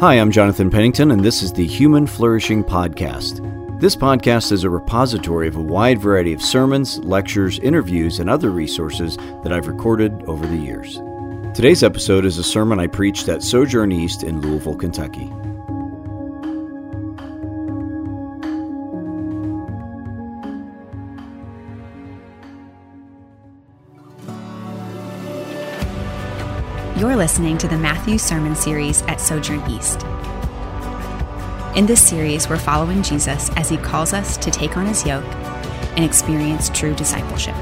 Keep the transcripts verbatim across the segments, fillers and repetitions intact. Hi, I'm Jonathan Pennington, and this is the Human Flourishing Podcast. This podcast is a repository of a wide variety of sermons, lectures, interviews, and other resources that I've recorded over the years. Today's episode is a sermon I preached at Sojourn East in Louisville, Kentucky. You're listening to the Matthew Sermon Series at Sojourn East. In this series, we're following Jesus as he calls us to take on his yoke and experience true discipleship.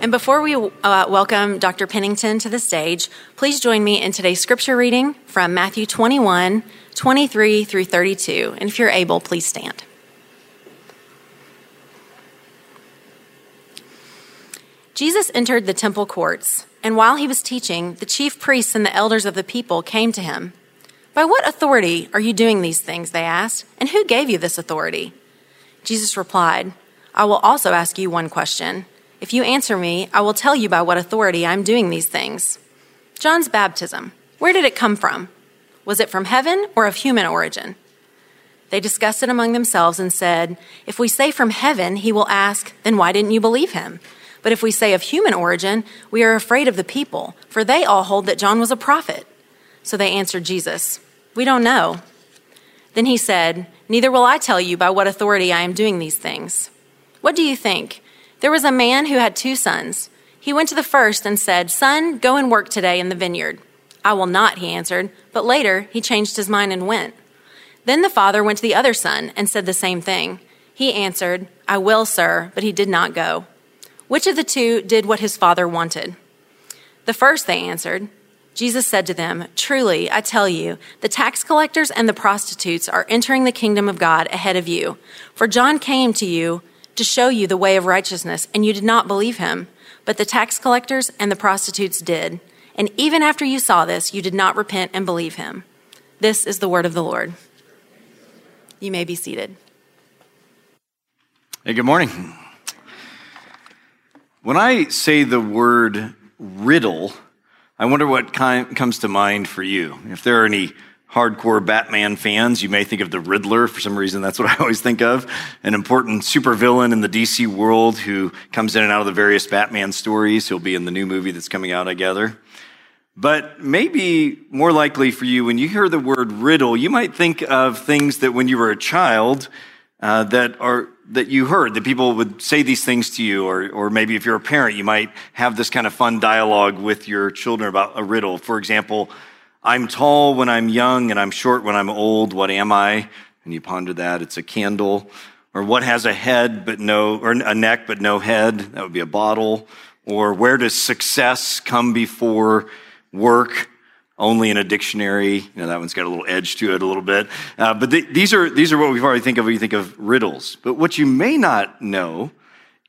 And before we uh, welcome Doctor Pennington to the stage, please join me in today's scripture reading from Matthew twenty-one, twenty-three through thirty-two. And if you're able, please stand. Jesus entered the temple courts, and while he was teaching, the chief priests and the elders of the people came to him. "By what authority are you doing these things?" they asked, "and who gave you this authority?" Jesus replied, "I will also ask you one question. If you answer me, I will tell you by what authority I am doing these things. John's baptism, where did it come from? Was it from heaven or of human origin?" They discussed it among themselves and said, "If we say from heaven, he will ask, then why didn't you believe him? But if we say of human origin, we are afraid of the people, for they all hold that John was a prophet." So they answered Jesus, "We don't know." Then he said, "Neither will I tell you by what authority I am doing these things. What do you think? There was a man who had two sons. He went to the first and said, 'Son, go and work today in the vineyard.' 'I will not,' he answered, but later he changed his mind and went. Then the father went to the other son and said the same thing. He answered, 'I will, sir,' but he did not go. Which of the two did what his father wanted?" "The first," they answered. Jesus said to them, "Truly, I tell you, the tax collectors and the prostitutes are entering the kingdom of God ahead of you. For John came to you to show you the way of righteousness, and you did not believe him. But the tax collectors and the prostitutes did. And even after you saw this, you did not repent and believe him." This is the word of the Lord. You may be seated. Hey, good morning. When I say the word riddle, I wonder what kind comes to mind for you. If there are any hardcore Batman fans, you may think of the Riddler. For some reason, that's what I always think of. An important supervillain in the D C world who comes in and out of the various Batman stories. He'll be in the new movie that's coming out, I gather. But maybe more likely for you, when you hear the word riddle, you might think of things that when you were a child uh, that are... that you heard, that people would say these things to you, or or maybe if you're a parent, you might have this kind of fun dialogue with your children about a riddle. For example, "I'm tall when I'm young and I'm short when I'm old. What am I?" And you ponder that. It's a candle. Or "What has a head but no, or a neck but no head?" That would be a bottle. Or "Where does success come before work?" Only in a dictionary. You know, that one's got a little edge to it a little bit. Uh, but th- these are these are what we already think of when you think of riddles. But what you may not know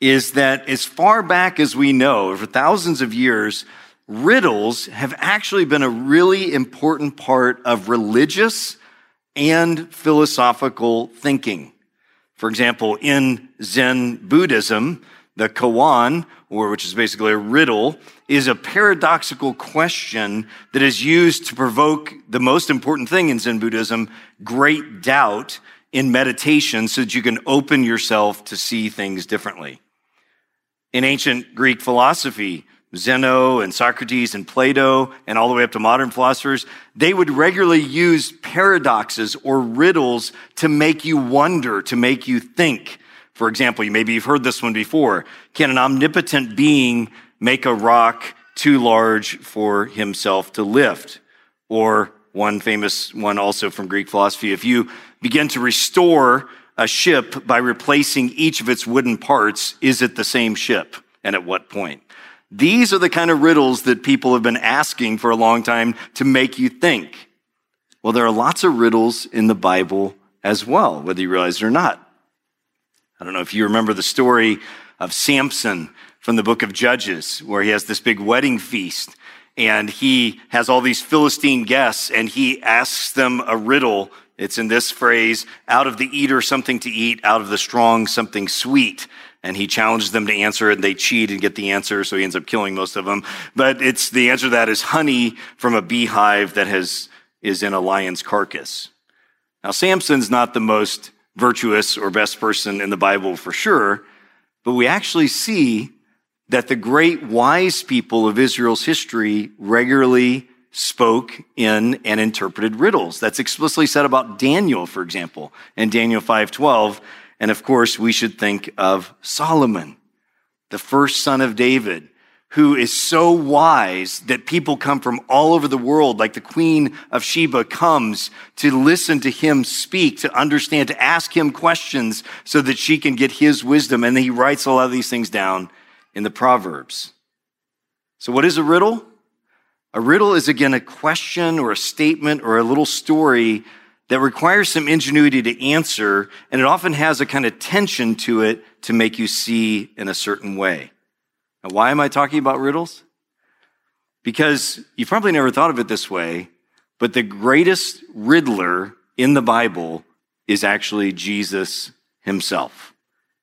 is that as far back as we know, for thousands of years, riddles have actually been a really important part of religious and philosophical thinking. For example, in Zen Buddhism, the koan, or which is basically a riddle, is a paradoxical question that is used to provoke the most important thing in Zen Buddhism, great doubt in meditation, so that you can open yourself to see things differently. In ancient Greek philosophy, Zeno and Socrates and Plato, and all the way up to modern philosophers, they would regularly use paradoxes or riddles to make you wonder, to make you think. For example, maybe you've heard this one before. Can an omnipotent being make a rock too large for himself to lift? Or one famous one also from Greek philosophy, if you begin to restore a ship by replacing each of its wooden parts, is it the same ship? And at what point? These are the kind of riddles that people have been asking for a long time to make you think. Well, there are lots of riddles in the Bible as well, whether you realize it or not. I don't know if you remember the story of Samson from the book of Judges, where he has this big wedding feast and he has all these Philistine guests and he asks them a riddle. It's in this phrase, "Out of the eater something to eat, out of the strong something sweet." and he challenged them to answer, and they cheat and get the answer, so he ends up killing most of them. But it's the answer to that is honey from a beehive that has is in a lion's carcass. Now, Samson's not the most virtuous or best person in the Bible for sure, but we actually see that the great wise people of Israel's history regularly spoke in and interpreted riddles. That's explicitly said about Daniel, for example, in Daniel five twelve. And of course, we should think of Solomon, the first son of David, who is so wise that people come from all over the world, like the Queen of Sheba comes to listen to him speak, to understand, to ask him questions so that she can get his wisdom. And then he writes a lot of these things down in the Proverbs. So what is a riddle? A riddle is, again, a question or a statement or a little story that requires some ingenuity to answer, and it often has a kind of tension to it to make you see in a certain way. Now, why am I talking about riddles? Because you probably never thought of it this way, but the greatest riddler in the Bible is actually Jesus himself.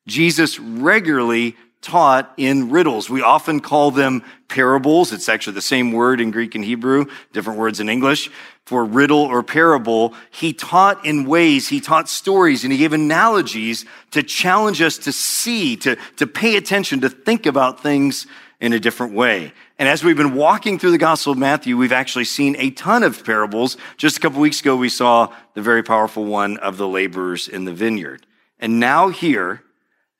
Jesus regularly taught in riddles. We often call them parables. It's actually the same word in Greek and Hebrew, different words in English, for riddle or parable. He taught in ways, he taught stories, and he gave analogies to challenge us to see, to, to pay attention, to think about things in a different way. And as we've been walking through the Gospel of Matthew, we've actually seen a ton of parables. Just a couple weeks ago, we saw the very powerful one of the laborers in the vineyard. And now here,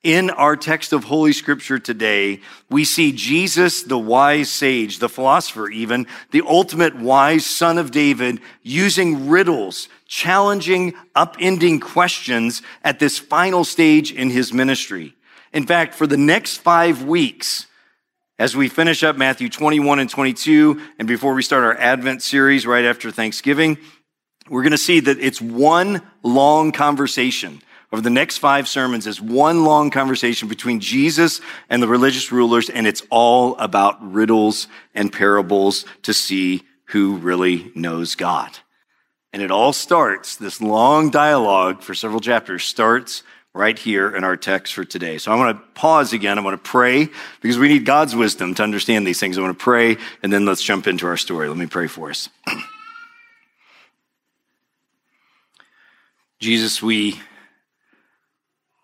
in our text of Holy Scripture today, we see Jesus, the wise sage, the philosopher even, the ultimate wise son of David, using riddles, challenging, upending questions at this final stage in his ministry. In fact, for the next five weeks, as we finish up Matthew twenty-one and twenty-two, and before we start our Advent series right after Thanksgiving, we're going to see that it's one long conversation. Over the next five sermons is one long conversation between Jesus and the religious rulers, and it's all about riddles and parables to see who really knows God. And it all starts, this long dialogue for several chapters starts right here in our text for today. So I want to pause again. I want to pray because we need God's wisdom to understand these things. I want to pray, and then let's jump into our story. Let me pray for us. Jesus, we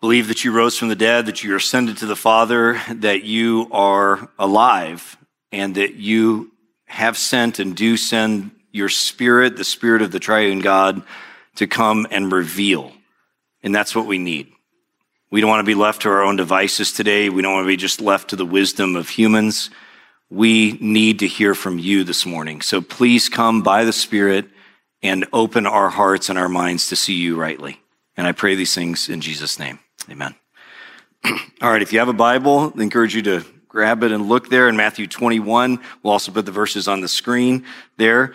believe that you rose from the dead, that you are ascended to the Father, that you are alive, and that you have sent and do send your Spirit, the Spirit of the triune God, to come and reveal. And that's what we need. We don't want to be left to our own devices today. We don't want to be just left to the wisdom of humans. We need to hear from you this morning. So please come by the Spirit and open our hearts and our minds to see you rightly. And I pray these things in Jesus' name. Amen. All right, if you have a Bible, I encourage you to grab it and look there in Matthew twenty-one. We'll also put the verses on the screen there.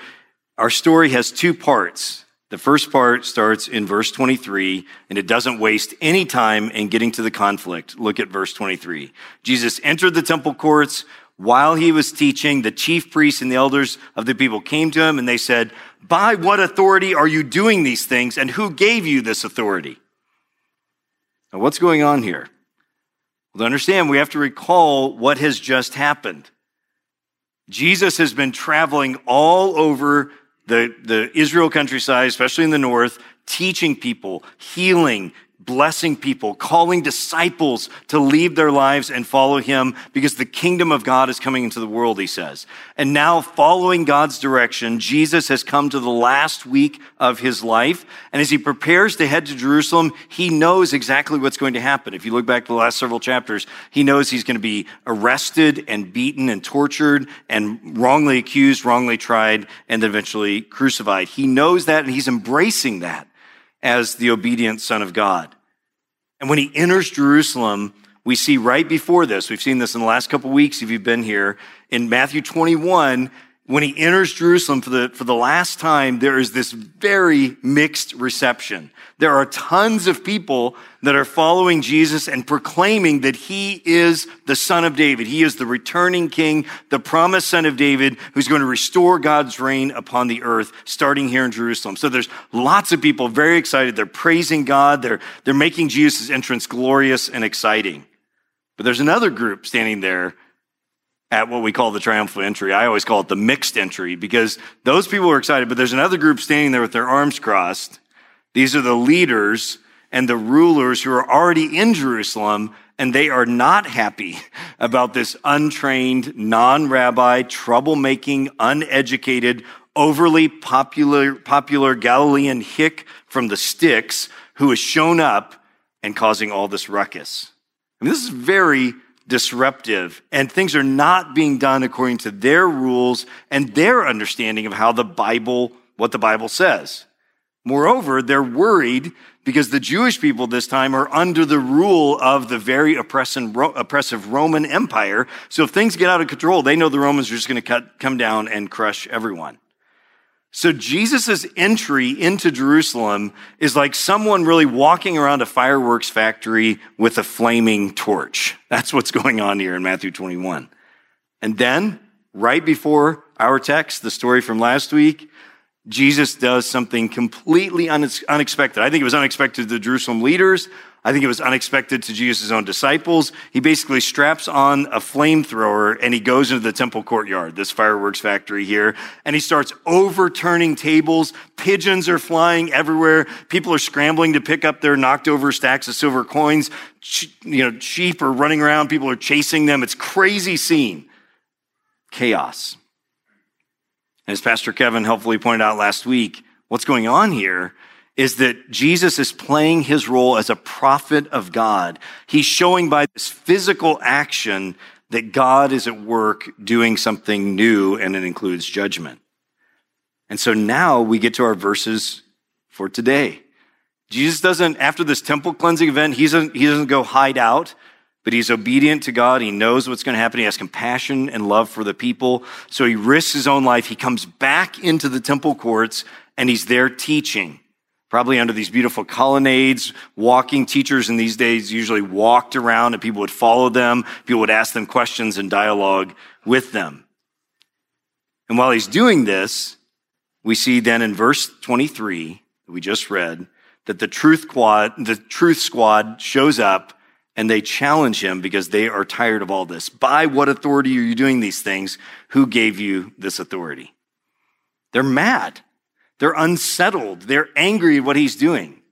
Our story has two parts. The first part starts in verse twenty-three, and it doesn't waste any time in getting to the conflict. Look at verse twenty-three. Jesus entered the temple courts. While he was teaching, the chief priests and the elders of the people came to him, and they said, "By what authority are you doing these things, and who gave you this authority?" Now, what's going on here? Well, to understand, we have to recall what has just happened. Jesus has been traveling all over the, the Israel countryside, especially in the north, teaching people, healing, blessing people, calling disciples to leave their lives and follow him because the kingdom of God is coming into the world, he says. And now, following God's direction, Jesus has come to the last week of his life. And as he prepares to head to Jerusalem, he knows exactly what's going to happen. If you look back to the last several chapters, he knows he's going to be arrested and beaten and tortured and wrongly accused, wrongly tried, and eventually crucified. He knows that, and he's embracing that as the obedient Son of God. And when he enters Jerusalem, we see right before this, we've seen this in the last couple of weeks if you've been here, in Matthew twenty-one, when he enters Jerusalem for the, for the last time, there is this very mixed reception. There are tons of people that are following Jesus and proclaiming that he is the Son of David. He is the returning king, the promised Son of David, who's going to restore God's reign upon the earth, starting here in Jerusalem. So there's lots of people very excited. They're praising God. They're, they're making Jesus' entrance glorious and exciting. But there's another group standing there at what we call the triumphal entry. I always call it the mixed entry because those people are excited, but there's another group standing there with their arms crossed. These are the leaders and the rulers who are already in Jerusalem, and they are not happy about this untrained, non-rabbi, troublemaking, uneducated, overly popular, popular Galilean hick from the sticks who has shown up and causing all this ruckus. I mean, this is very disruptive, and things are not being done according to their rules and their understanding of how the Bible, what the Bible says. Moreover, they're worried because the Jewish people this time are under the rule of the very oppressive Roman Empire. So if things get out of control, they know the Romans are just going to come down and crush everyone. So Jesus' entry into Jerusalem is like someone really walking around a fireworks factory with a flaming torch. That's what's going on here in Matthew twenty-one. And then, right before our text, the story from last week, Jesus does something completely unexpected. I think it was unexpected to the Jerusalem leaders. I think it was unexpected to Jesus' own disciples. He basically straps on a flamethrower and he goes into the temple courtyard, this fireworks factory here, and he starts overturning tables. Pigeons are flying everywhere. People are scrambling to pick up their knocked over stacks of silver coins. You know, sheep are running around. People are chasing them. It's a crazy scene. Chaos. As Pastor Kevin helpfully pointed out last week, what's going on here is that Jesus is playing his role as a prophet of God. He's showing by this physical action that God is at work doing something new, and it includes judgment. And so now we get to our verses for today. Jesus doesn't, after this temple cleansing event, he doesn't, he doesn't go hide out, but he's obedient to God. He knows what's going to happen. He has compassion and love for the people. So he risks his own life. He comes back into the temple courts, and he's there teaching. Probably under these beautiful colonnades, walking. Teachers in these days usually walked around and people would follow them. People would ask them questions and dialogue with them. And while he's doing this, we see then in verse twenty-three, that we just read, that the truth squad, the truth squad shows up and they challenge him because they are tired of all this. By what authority are you doing these things? Who gave you this authority? They're mad. They're unsettled. They're angry at what he's doing.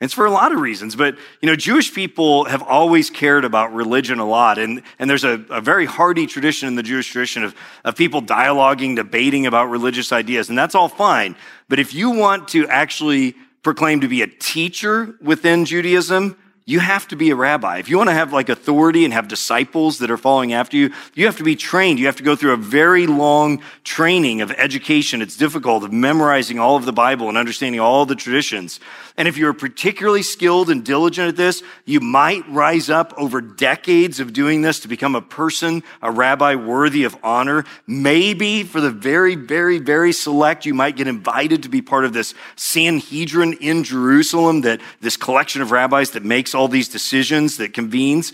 It's for a lot of reasons, but you know, Jewish people have always cared about religion a lot, and, and there's a, a very hearty tradition in the Jewish tradition of, of people dialoguing, debating about religious ideas, and that's all fine. But if you want to actually proclaim to be a teacher within Judaism, you have to be a rabbi. If you want to have like authority and have disciples that are following after you, you have to be trained. You have to go through a very long training of education. It's difficult, of memorizing all of the Bible and understanding all the traditions. And if you're particularly skilled and diligent at this, you might rise up over decades of doing this to become a person, a rabbi worthy of honor. Maybe for the very, very, very select, you might get invited to be part of this Sanhedrin in Jerusalem, that this collection of rabbis that makes all these decisions, that convenes.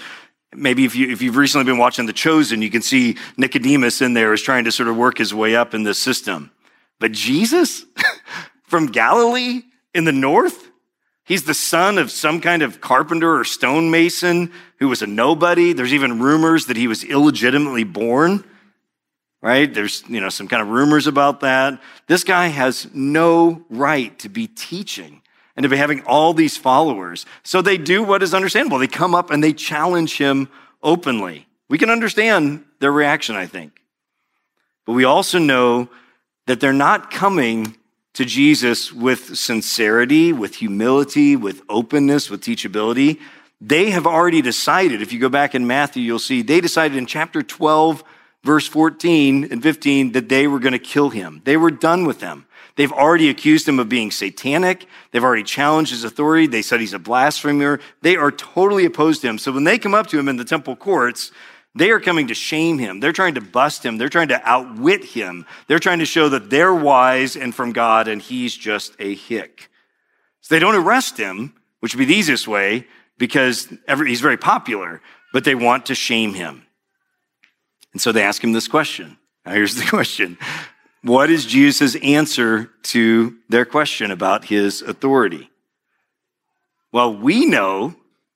Maybe if, you, if you've recently been watching The Chosen, you can see Nicodemus in there is trying to sort of work his way up in this system. But Jesus from Galilee in the north, he's the son of some kind of carpenter or stonemason who was a nobody. There's even rumors that he was illegitimately born, right? There's, you know, some kind of rumors about that. This guy has no right to be teaching and to be having all these followers. So they do what is understandable. They come up and they challenge him openly. We can understand their reaction, I think. But we also know that they're not coming to Jesus with sincerity, with humility, with openness, with teachability. They have already decided, if you go back in Matthew, you'll see, they decided in chapter twelve, verse fourteen and fifteen, that they were going to kill him. They were done with him. They've already accused him of being satanic. They've already challenged his authority. They said he's a blasphemer. They are totally opposed to him. So when they come up to him in the temple courts, they are coming to shame him. They're trying to bust him. They're trying to outwit him. They're trying to show that they're wise and from God, and he's just a hick. So they don't arrest him, which would be the easiest way, because every, he's very popular, but they want to shame him. And so they ask him this question. Now here's the question. What is Jesus' answer to their question about his authority? Well, we know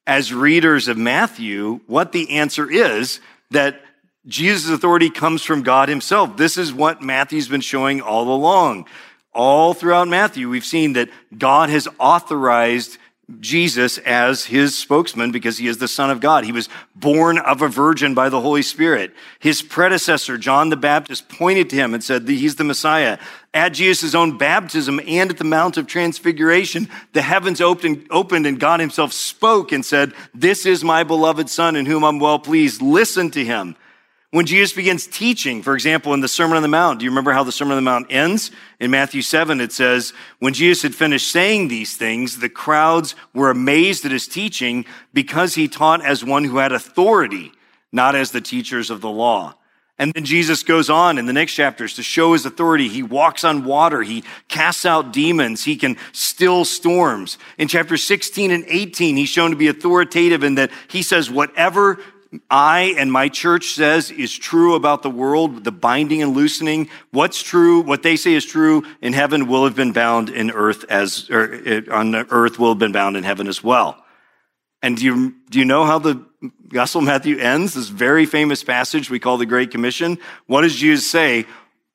as readers of Matthew what the answer is, that Jesus' authority comes from God himself. This is what Matthew's been showing all along. All throughout Matthew, we've seen that God has authorized Jesus as his spokesman because he is the Son of God. He was born of a virgin by the Holy Spirit. His predecessor, John the Baptist, pointed to him and said that he's the Messiah. At Jesus' own baptism and at the Mount of Transfiguration, the heavens opened, opened and God himself spoke and said, "This is my beloved Son in whom I'm well pleased. Listen to him." When Jesus begins teaching, for example, in the Sermon on the Mount, do you remember how the Sermon on the Mount ends? In Matthew seven, it says, when Jesus had finished saying these things, the crowds were amazed at his teaching because he taught as one who had authority, not as the teachers of the law. And then Jesus goes on in the next chapters to show his authority. He walks on water. He casts out demons. He can still storms. In chapters sixteen and eighteen, he's shown to be authoritative in that he says whatever I and my church says is true about the world, the binding and loosening. What's true, what they say is true in heaven will have been bound in earth as, or on earth will have been bound in heaven as well. And do you, do you know how the Gospel of Matthew ends? This very famous passage we call the Great Commission. What does Jesus say?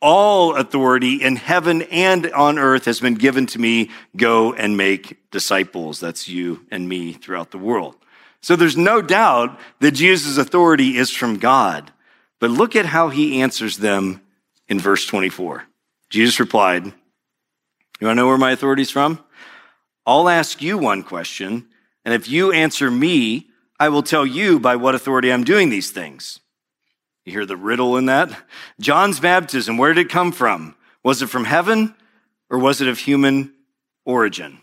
All authority in heaven and on earth has been given to me. Go and make disciples. That's you and me throughout the world. So there's no doubt that Jesus' authority is from God. But look at how he answers them in verse twenty-four. Jesus replied, you want to know where my authority is from? I'll ask you one question, and if you answer me, I will tell you by what authority I'm doing these things. You hear the riddle in that? John's baptism, where did it come from? Was it from heaven, or was it of human origin?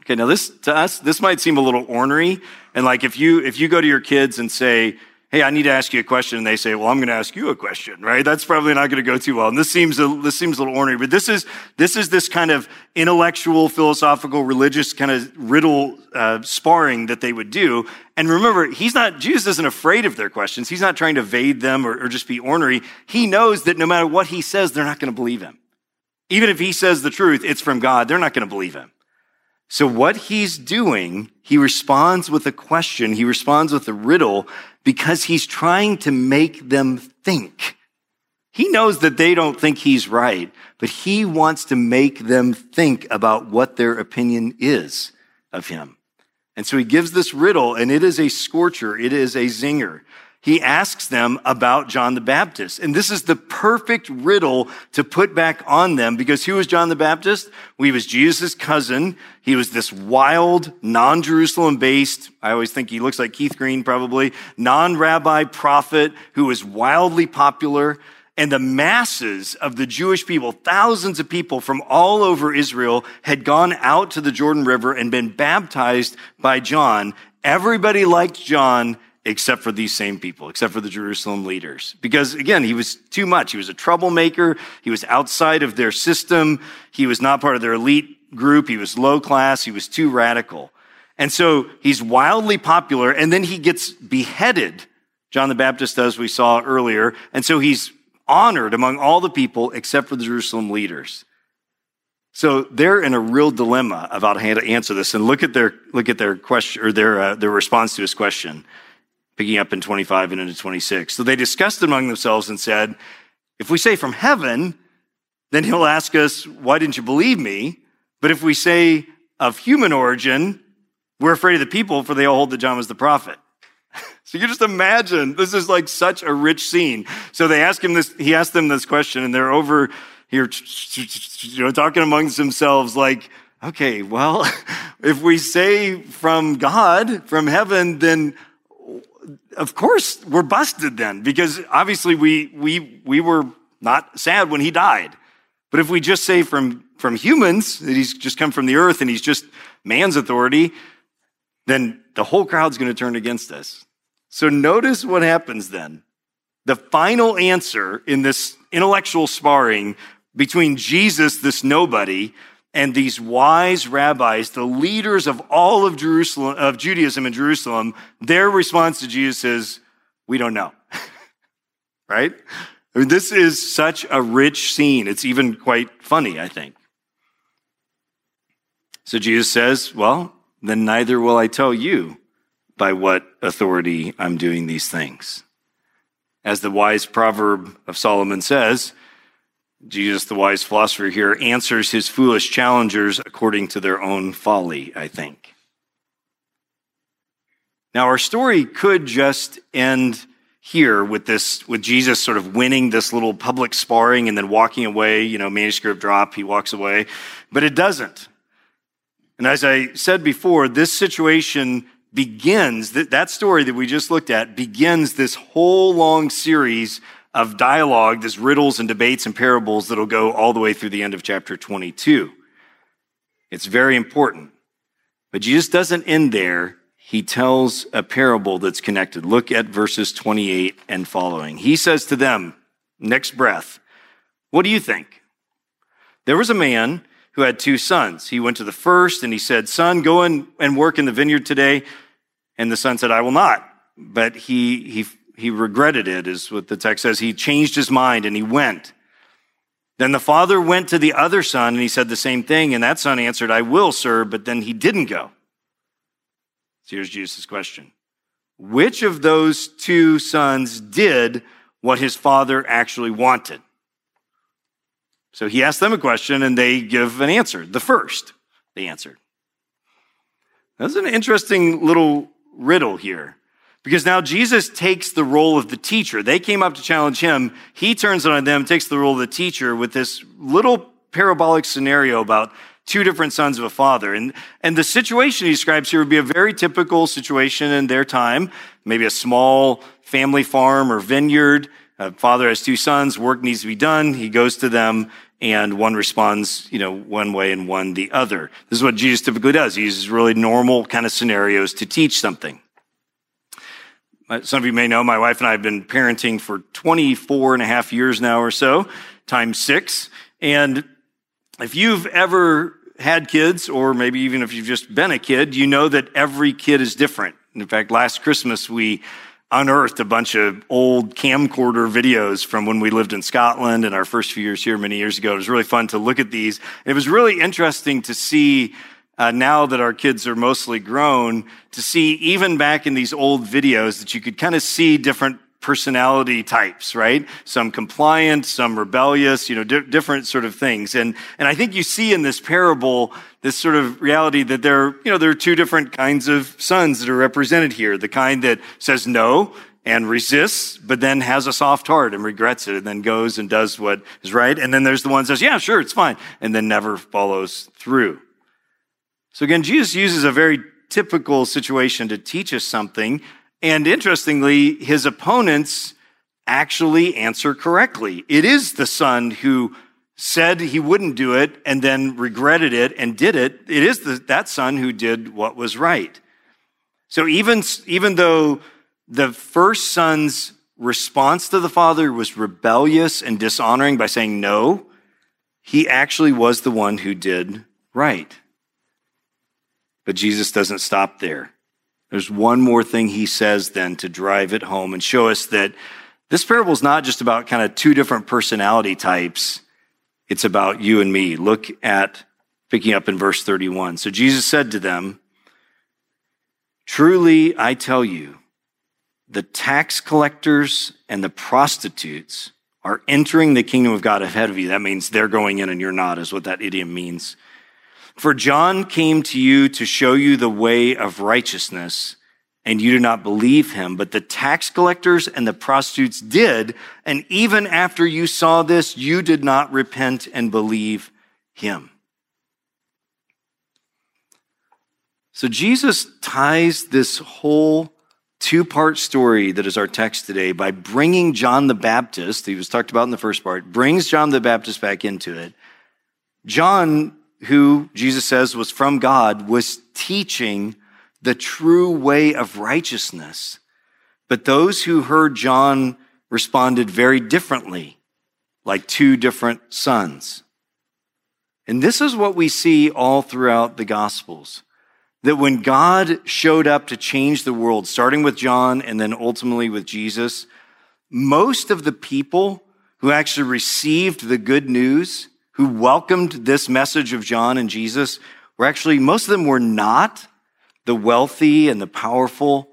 Okay, now this, to us, this might seem a little ornery. And like if you if you go to your kids and say, hey, I need to ask you a question, and they say, well, I'm going to ask you a question, right? That's probably not going to go too well. And this seems a, this seems a little ornery, but this is this is this kind of intellectual, philosophical, religious kind of riddle uh, sparring that they would do. And remember, he's not Jesus isn't afraid of their questions. He's not trying to evade them or, or just be ornery. He knows that no matter what he says, they're not going to believe him. Even if he says the truth, it's from God. They're not going to believe him. So what he's doing, he responds with a question, he responds with a riddle, because he's trying to make them think. He knows that they don't think he's right, but he wants to make them think about what their opinion is of him. And so he gives this riddle, and it is a scorcher, it is a zinger. He asks them about John the Baptist. And this is the perfect riddle to put back on them, because who was John the Baptist? Well, he was Jesus' cousin. He was this wild, non-Jerusalem-based, I always think he looks like Keith Green probably, non-rabbi prophet who was wildly popular. And the masses of the Jewish people, thousands of people from all over Israel, had gone out to the Jordan River and been baptized by John. Everybody liked John, except for these same people, except for the Jerusalem leaders. Because again, he was too much. He was a troublemaker. He was outside of their system. He was not part of their elite group. He was low class. He was too radical. And so he's wildly popular. And then he gets beheaded. John the Baptist, as we saw earlier. And so he's honored among all the people except for the Jerusalem leaders. So they're in a real dilemma about how to answer this. And look at their, look at their question or their, uh, their response to his question. Picking up in twenty-five and into twenty-six. So they discussed among themselves and said, if we say from heaven, then he'll ask us, why didn't you believe me? But if we say of human origin, we're afraid of the people, for they all hold that John was the prophet. So you just imagine, this is like such a rich scene. So they ask him this, he asked them this question, and they're over here, you know, talking amongst themselves like, okay, well, if we say from God, from heaven, then of course, we're busted then, because obviously we we we were not sad when he died. But if we just say from, from humans that he's just come from the earth and he's just man's authority, then the whole crowd's going to turn against us. So notice what happens then. The final answer in this intellectual sparring between Jesus, this nobody, and these wise rabbis, the leaders of all of Jerusalem, of Judaism in Jerusalem, their response to Jesus is, we don't know, right? I mean, this is such a rich scene. It's even quite funny, I think. So Jesus says, well, then neither will I tell you by what authority I'm doing these things. As the wise proverb of Solomon says, Jesus, the wise philosopher here, answers his foolish challengers according to their own folly, I think. Now, our story could just end here with this, with Jesus sort of winning this little public sparring and then walking away, you know, manuscript drop, he walks away, but it doesn't. And as I said before, this situation begins, that, that story that we just looked at begins this whole long series of dialogue, this riddles and debates and parables that'll go all the way through the end of chapter twenty-two. It's very important. But Jesus doesn't end there. He tells a parable that's connected. Look at verses twenty-eight and following. He says to them, next breath, what do you think? There was a man who had two sons. He went to the first and he said, son, go in and work in the vineyard today. And the son said, I will not. But he he he regretted it, is what the text says. He changed his mind and he went. Then the father went to the other son and he said the same thing. And that son answered, I will, sir. But then he didn't go. So here's Jesus' question. Which of those two sons did what his father actually wanted? So he asked them a question and they give an answer. The first, they answered. That's an interesting little riddle here because now Jesus takes the role of the teacher. They came up to challenge him. He turns on them, takes the role of the teacher with this little parabolic scenario about two different sons of a father. And, and the situation he describes here would be a very typical situation in their time, maybe a small family farm or vineyard. A father has two sons, work needs to be done. He goes to them and one responds, you know, one way and one the other. This is what Jesus typically does. He uses really normal kind of scenarios to teach something. Some of you may know my wife and I have been parenting for twenty-four and a half years now or so, times six. And if you've ever had kids, or maybe even if you've just been a kid, you know that every kid is different. In fact, last Christmas, we unearthed a bunch of old camcorder videos from when we lived in Scotland and our first few years here many years ago. It was really fun to look at these. It was really interesting to see, uh, now that our kids are mostly grown, to see even back in these old videos that you could kind of see different personality types, right? Some compliant, some rebellious, you know, di- different sort of things. And, and I think you see in this parable, this sort of reality that there, you know, there are two different kinds of sons that are represented here. The kind that says no and resists, but then has a soft heart and regrets it and then goes and does what is right. And then there's the one that says, yeah, sure, it's fine. And then never follows through. So again, Jesus uses a very typical situation to teach us something. And interestingly, his opponents actually answer correctly. It is the son who said he wouldn't do it and then regretted it and did it. It is the, that son who did what was right. So even, even though the first son's response to the father was rebellious and dishonoring by saying no, he actually was the one who did right. But Jesus doesn't stop there. There's one more thing he says then to drive it home and show us that this parable is not just about kind of two different personality types. It's about you and me. Look at picking up in verse thirty-one. So Jesus said to them, truly, I tell you, the tax collectors and the prostitutes are entering the kingdom of God ahead of you. That means they're going in and you're not, is what that idiom means. For John came to you to show you the way of righteousness, and you do not believe him. But the tax collectors and the prostitutes did, and even after you saw this, you did not repent and believe him. So Jesus ties this whole two-part story that is our text today by bringing John the Baptist, he was talked about in the first part, brings John the Baptist back into it. John, who Jesus says was from God, was teaching the true way of righteousness. But those who heard John responded very differently, like two different sons. And this is what we see all throughout the Gospels, that when God showed up to change the world, starting with John and then ultimately with Jesus, most of the people who actually received the good news, who welcomed this message of John and Jesus, were actually, most of them were not the wealthy and the powerful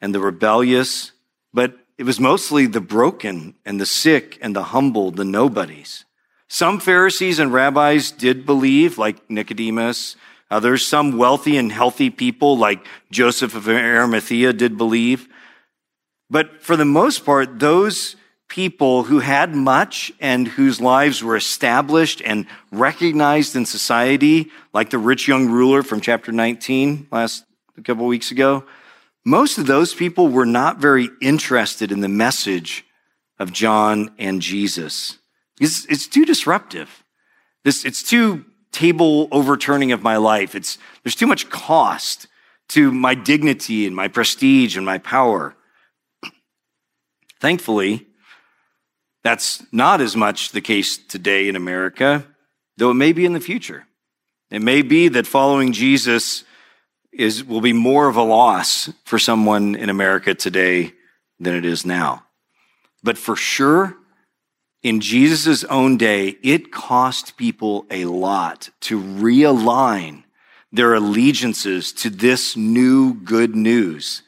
and the rebellious, but it was mostly the broken and the sick and the humble, the nobodies. Some Pharisees and rabbis did believe, like Nicodemus. Others, some wealthy and healthy people, like Joseph of Arimathea, did believe. But for the most part, those people who had much and whose lives were established and recognized in society, like the rich young ruler from chapter nineteen last a couple weeks ago, most of those people were not very interested in the message of John and Jesus. It's, it's too disruptive. This, it's too table overturning of my life. It's, there's too much cost to my dignity and my prestige and my power. Thankfully, that's not as much the case today in America, though it may be in the future. It may be that following Jesus is will be more of a loss for someone in America today than it is now. But for sure, in Jesus' own day, it cost people a lot to realign their allegiances to this new good news.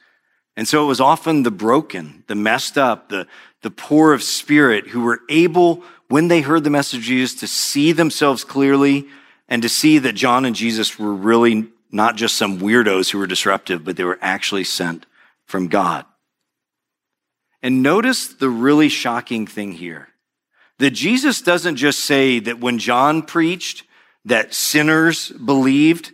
And so it was often the broken, the messed up, the, the poor of spirit who were able, when they heard the message of Jesus, to see themselves clearly and to see that John and Jesus were really not just some weirdos who were disruptive, but they were actually sent from God. And notice the really shocking thing here, that Jesus doesn't just say that when John preached that sinners believed,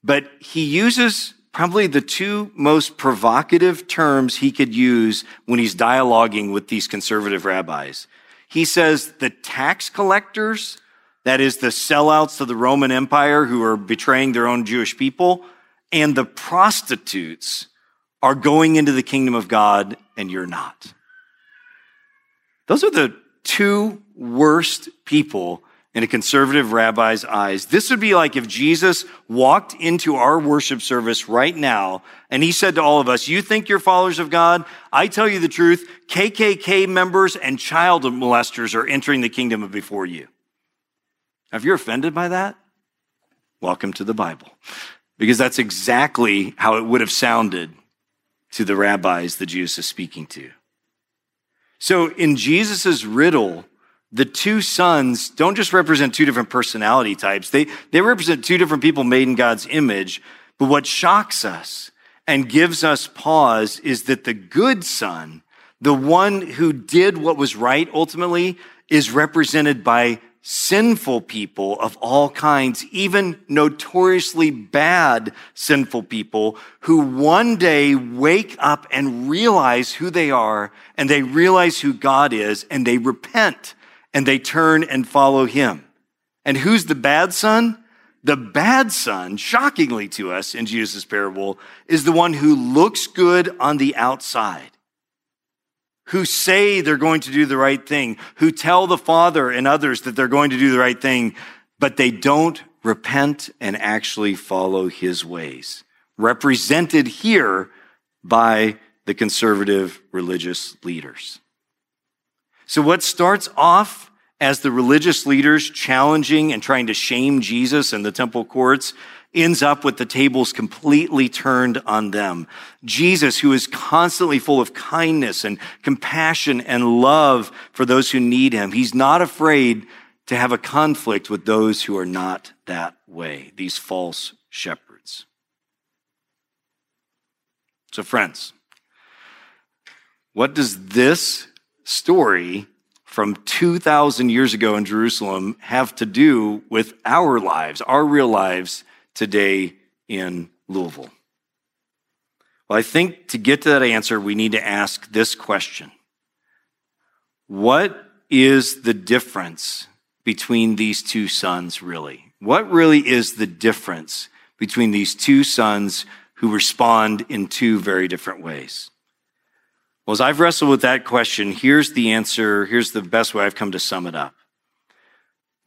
but he uses probably the two most provocative terms he could use when he's dialoguing with these conservative rabbis. He says the tax collectors, that is the sellouts of the Roman Empire who are betraying their own Jewish people, and the prostitutes are going into the kingdom of God and you're not. Those are the two worst people in a conservative rabbi's eyes. This would be like if Jesus walked into our worship service right now and he said to all of us, you think you're followers of God? I tell you the truth, K K K members and child molesters are entering the kingdom before you. Now, if you're offended by that, welcome to the Bible, because that's exactly how it would have sounded to the rabbis that Jesus is speaking to. So in Jesus's riddle, the two sons don't just represent two different personality types. They, they represent two different people made in God's image. But what shocks us and gives us pause is that the good son, the one who did what was right ultimately, is represented by sinful people of all kinds, even notoriously bad sinful people who one day wake up and realize who they are, and they realize who God is, and they repent, and they turn and follow him. And who's the bad son? The bad son, shockingly to us in Jesus' parable, is the one who looks good on the outside, who say they're going to do the right thing, who tell the Father and others that they're going to do the right thing, but they don't repent and actually follow his ways, represented here by the conservative religious leaders. So what starts off as the religious leaders challenging and trying to shame Jesus in the temple courts ends up with the tables completely turned on them. Jesus, who is constantly full of kindness and compassion and love for those who need him, he's not afraid to have a conflict with those who are not that way, these false shepherds. So friends, what does this story from two thousand years ago in Jerusalem have to do with our lives, our real lives, today in Louisville? Well, I think to get to that answer, we need to ask this question. What is the difference between these two sons, really? What really is the difference between these two sons who respond in two very different ways? Well, as I've wrestled with that question, here's the answer. Here's the best way I've come to sum it up.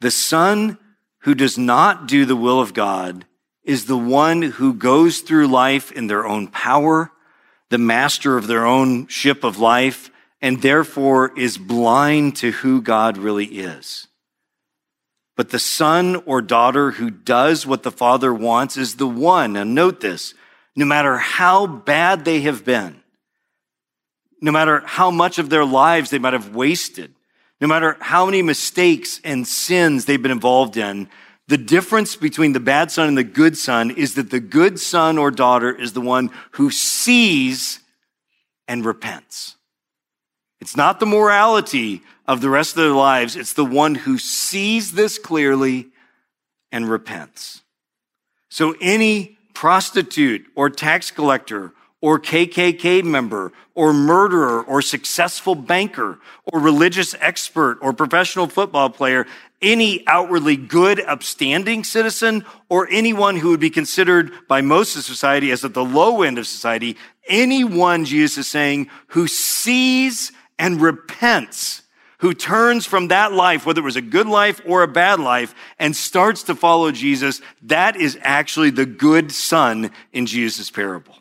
The son who does not do the will of God is the one who goes through life in their own power, the master of their own ship of life, and therefore is blind to who God really is. But the son or daughter who does what the Father wants is the one, and note this, no matter how bad they have been, no matter how much of their lives they might have wasted, no matter how many mistakes and sins they've been involved in, the difference between the bad son and the good son is that the good son or daughter is the one who sees and repents. It's not the morality of the rest of their lives. It's the one who sees this clearly and repents. So any prostitute or tax collector or K K K member, or murderer, or successful banker, or religious expert, or professional football player, any outwardly good, upstanding citizen, or anyone who would be considered by most of society as at the low end of society, anyone, Jesus is saying, who sees and repents, who turns from that life, whether it was a good life or a bad life, and starts to follow Jesus, that is actually the good son in Jesus' parable.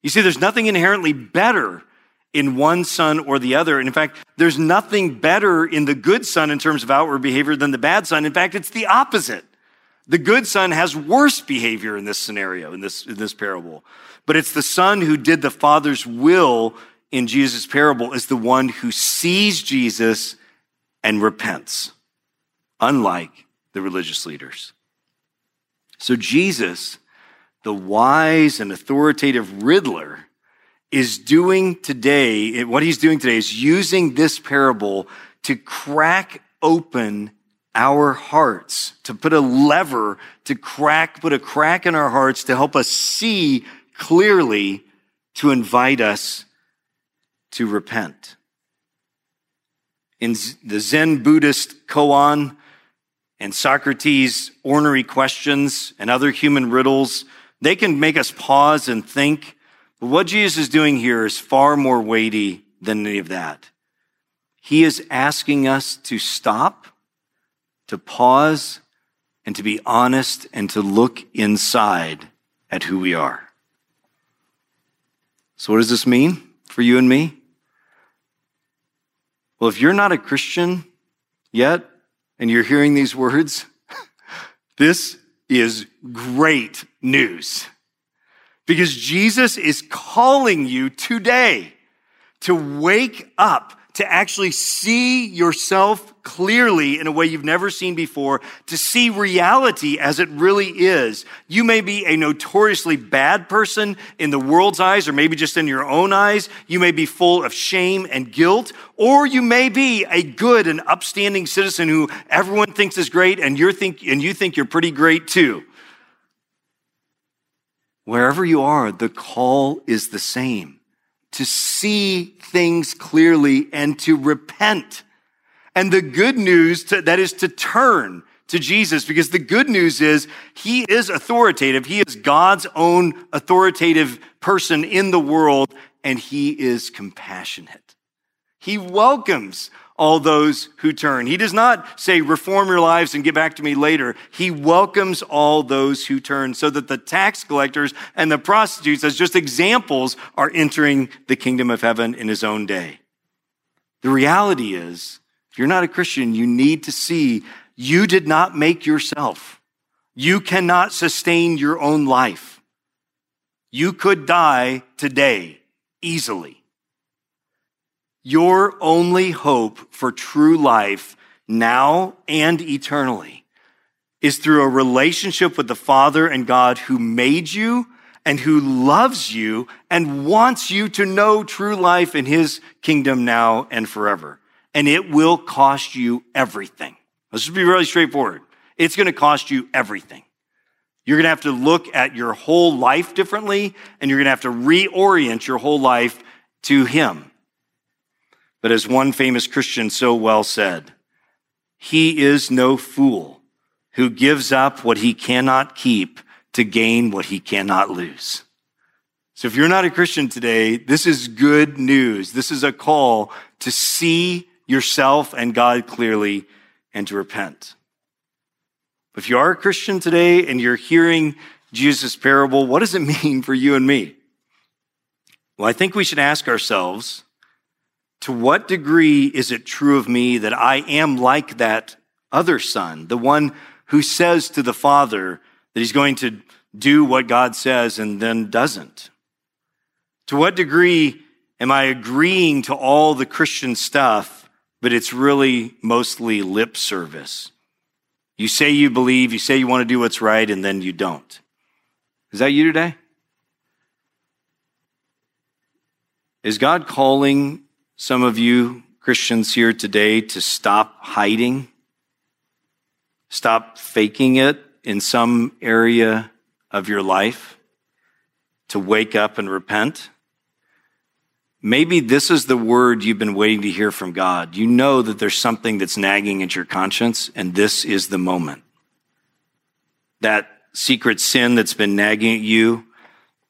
You see, there's nothing inherently better in one son or the other. And in fact, there's nothing better in the good son in terms of outward behavior than the bad son. In fact, it's the opposite. The good son has worse behavior in this scenario, in this, in this parable. But it's the son who did the Father's will in Jesus' parable is the one who sees Jesus and repents, unlike the religious leaders. So Jesus, the wise and authoritative Riddler, is doing today, what he's doing today is using this parable to crack open our hearts, to put a lever, to crack, put a crack in our hearts to help us see clearly, to invite us to repent. In the Zen Buddhist koan and Socrates' ornery questions and other human riddles, they can make us pause and think, but what Jesus is doing here is far more weighty than any of that. He is asking us to stop, to pause, and to be honest, and to look inside at who we are. So what does this mean for you and me? Well, if you're not a Christian yet, and you're hearing these words, this is great news, because Jesus is calling you today to wake up, to actually see yourself clearly in a way you've never seen before, to see reality as it really is. You may be a notoriously bad person in the world's eyes, or maybe just in your own eyes. You may be full of shame and guilt, or you may be a good and upstanding citizen who everyone thinks is great, and you're think, and you think you're pretty great too. Wherever you are, the call is the same, to see things clearly and to repent. And the good news to, that is to turn to Jesus, because the good news is he is authoritative. He is God's own authoritative person in the world, and he is compassionate. He welcomes all those who turn. He does not say, reform your lives and get back to me later. He welcomes all those who turn, so that the tax collectors and the prostitutes, as just examples, are entering the kingdom of heaven in his own day. The reality is, if you're not a Christian, you need to see you did not make yourself. You cannot sustain your own life. You could die today easily. Your only hope for true life now and eternally is through a relationship with the Father and God who made you and who loves you and wants you to know true life in his kingdom now and forever. And it will cost you everything. Let's just be really straightforward. It's going to cost you everything. You're going to have to look at your whole life differently, and you're going to have to reorient your whole life to him. But as one famous Christian so well said, he is no fool who gives up what he cannot keep to gain what he cannot lose. So if you're not a Christian today, this is good news. This is a call to see yourself and God clearly and to repent. If you are a Christian today and you're hearing Jesus' parable, what does it mean for you and me? Well, I think we should ask ourselves, to what degree is it true of me that I am like that other son, the one who says to the Father that he's going to do what God says and then doesn't? To what degree am I agreeing to all the Christian stuff, but it's really mostly lip service? You say you believe, you say you want to do what's right, and then you don't. Is that you today? Is God calling some of you Christians here today to stop hiding? Stop faking it in some area of your life? To wake up and repent? Maybe this is the word you've been waiting to hear from God. You know that there's something that's nagging at your conscience, and this is the moment. That secret sin that's been nagging at you,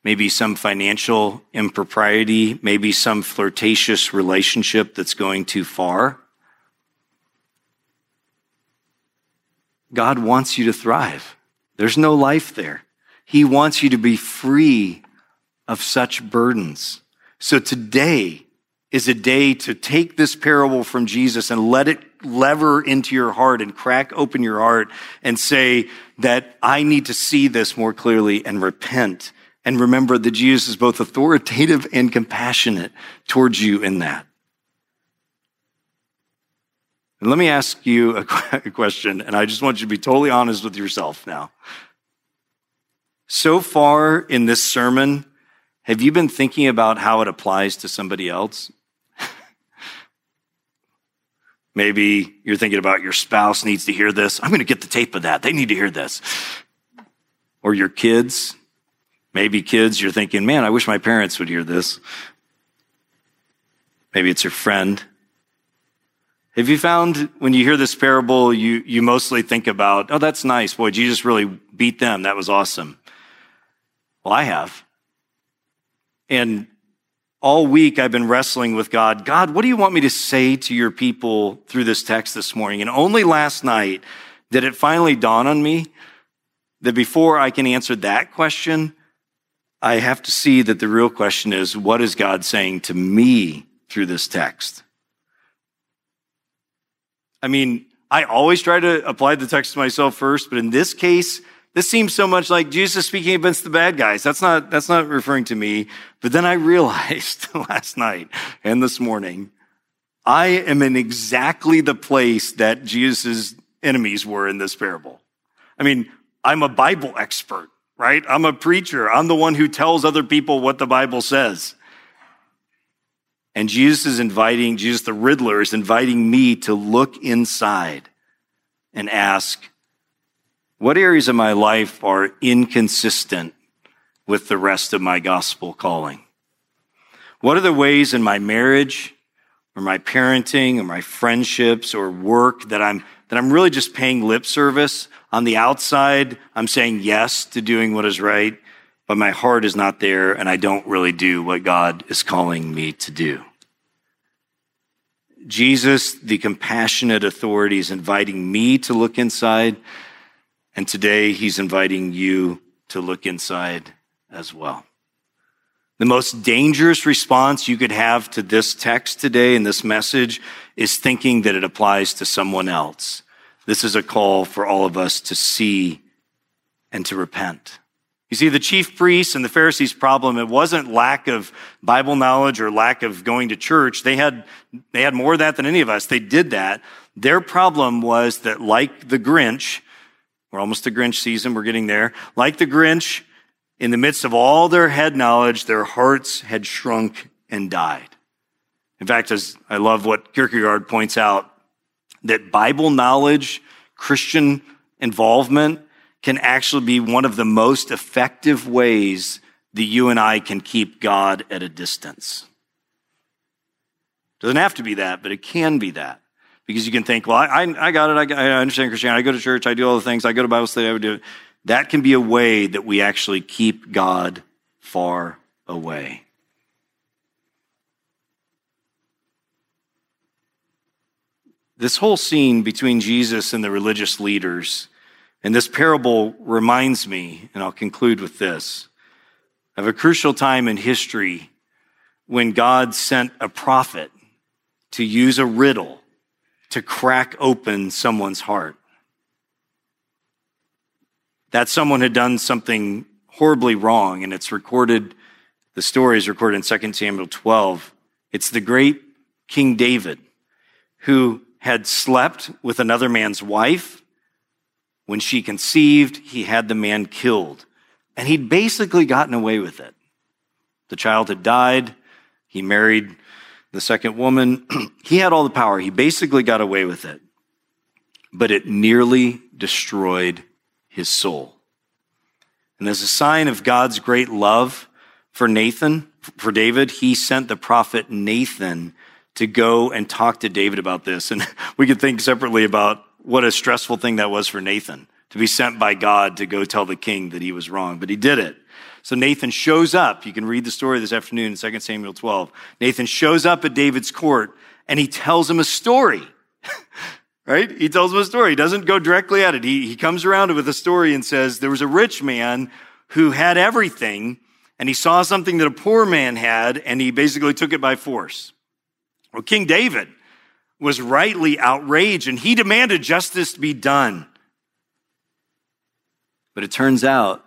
maybe some financial impropriety, maybe some flirtatious relationship that's going too far. God wants you to thrive. There's no life there. He wants you to be free of such burdens. So today is a day to take this parable from Jesus and let it lever into your heart and crack open your heart and say that I need to see this more clearly and repent and remember that Jesus is both authoritative and compassionate towards you in that. And let me ask you a question, and I just want you to be totally honest with yourself now. So far in this sermon, have you been thinking about how it applies to somebody else? Maybe you're thinking about your spouse needs to hear this. I'm going to get the tape of that. They need to hear this. Or your kids. Maybe kids, you're thinking, man, I wish my parents would hear this. Maybe it's your friend. Have you found when you hear this parable, you, you mostly think about, oh, that's nice. Boy, Jesus really beat them. That was awesome. Well, I have. And all week I've been wrestling with God. God, what do you want me to say to your people through this text this morning? And only last night did it finally dawn on me that before I can answer that question, I have to see that the real question is, what is God saying to me through this text? I mean, I always try to apply the text to myself first, but in this case, this seems so much like Jesus speaking against the bad guys. That's not, that's not referring to me. But then I realized last night and this morning, I am in exactly the place that Jesus' enemies were in this parable. I mean, I'm a Bible expert, right? I'm a preacher. I'm the one who tells other people what the Bible says. And Jesus is inviting, Jesus the Riddler is inviting me to look inside and ask, what areas of my life are inconsistent with the rest of my gospel calling? What are the ways in my marriage or my parenting or my friendships or work that I'm that I'm really just paying lip service? On the outside, I'm saying yes to doing what is right, but my heart is not there and I don't really do what God is calling me to do. Jesus, the compassionate authority, is inviting me to look inside. And today, he's inviting you to look inside as well. The most dangerous response you could have to this text today and this message is thinking that it applies to someone else. This is a call for all of us to see and to repent. You see, the chief priests and the Pharisees' problem, it wasn't lack of Bible knowledge or lack of going to church. They had, they had more of that than any of us. They did that. Their problem was that, like the Grinch, we're almost to Grinch season. We're getting there. Like the Grinch, in the midst of all their head knowledge, their hearts had shrunk and died. In fact, as I love what Kierkegaard points out, that Bible knowledge, Christian involvement can actually be one of the most effective ways that you and I can keep God at a distance. Doesn't have to be that, but it can be that. Because you can think, well, I, I got it. I, I understand Christianity. I go to church. I do all the things. I go to Bible study. I would do it. That can be a way that we actually keep God far away. This whole scene between Jesus and the religious leaders, and this parable reminds me, and I'll conclude with this, of a crucial time in history when God sent a prophet to use a riddle to crack open someone's heart. That someone had done something horribly wrong, and it's recorded, the story is recorded in Second Samuel twelve. It's the great King David who had slept with another man's wife. When she conceived, he had the man killed, and he'd basically gotten away with it. The child had died. He married the second woman. He had all the power. He basically got away with it, but it nearly destroyed his soul. And as a sign of God's great love for Nathan, for David, he sent the prophet Nathan to go and talk to David about this. And we could think separately about what a stressful thing that was for Nathan, to be sent by God to go tell the king that he was wrong, but he did it. So Nathan shows up. You can read the story this afternoon in Second Samuel twelve. Nathan shows up at David's court, and he tells him a story, right? He tells him a story. He doesn't go directly at it. He, he comes around with a story and says, there was a rich man who had everything, and he saw something that a poor man had, and he basically took it by force. Well, King David was rightly outraged, and he demanded justice to be done. But it turns out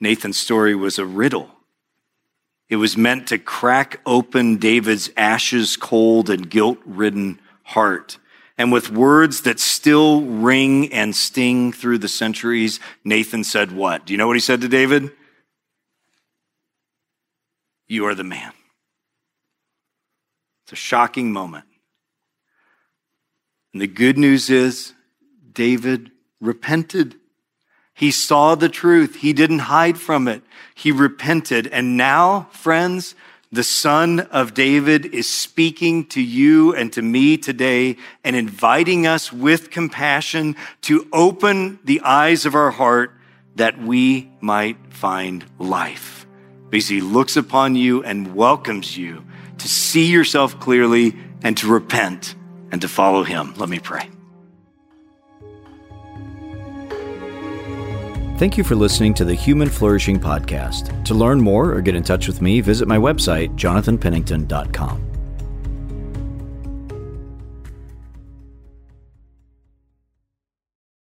Nathan's story was a riddle. It was meant to crack open David's ashes cold and guilt-ridden heart. And with words that still ring and sting through the centuries, Nathan said what? Do you know what he said to David? You are the man. It's a shocking moment. And the good news is David repented. He saw the truth. He didn't hide from it. He repented. And now, friends, the Son of David is speaking to you and to me today and inviting us with compassion to open the eyes of our heart that we might find life. Because he looks upon you and welcomes you to see yourself clearly and to repent and to follow him. Let me pray. Thank you for listening to the Human Flourishing Podcast. To learn more or get in touch with me, visit my website, Jonathan Pennington dot com.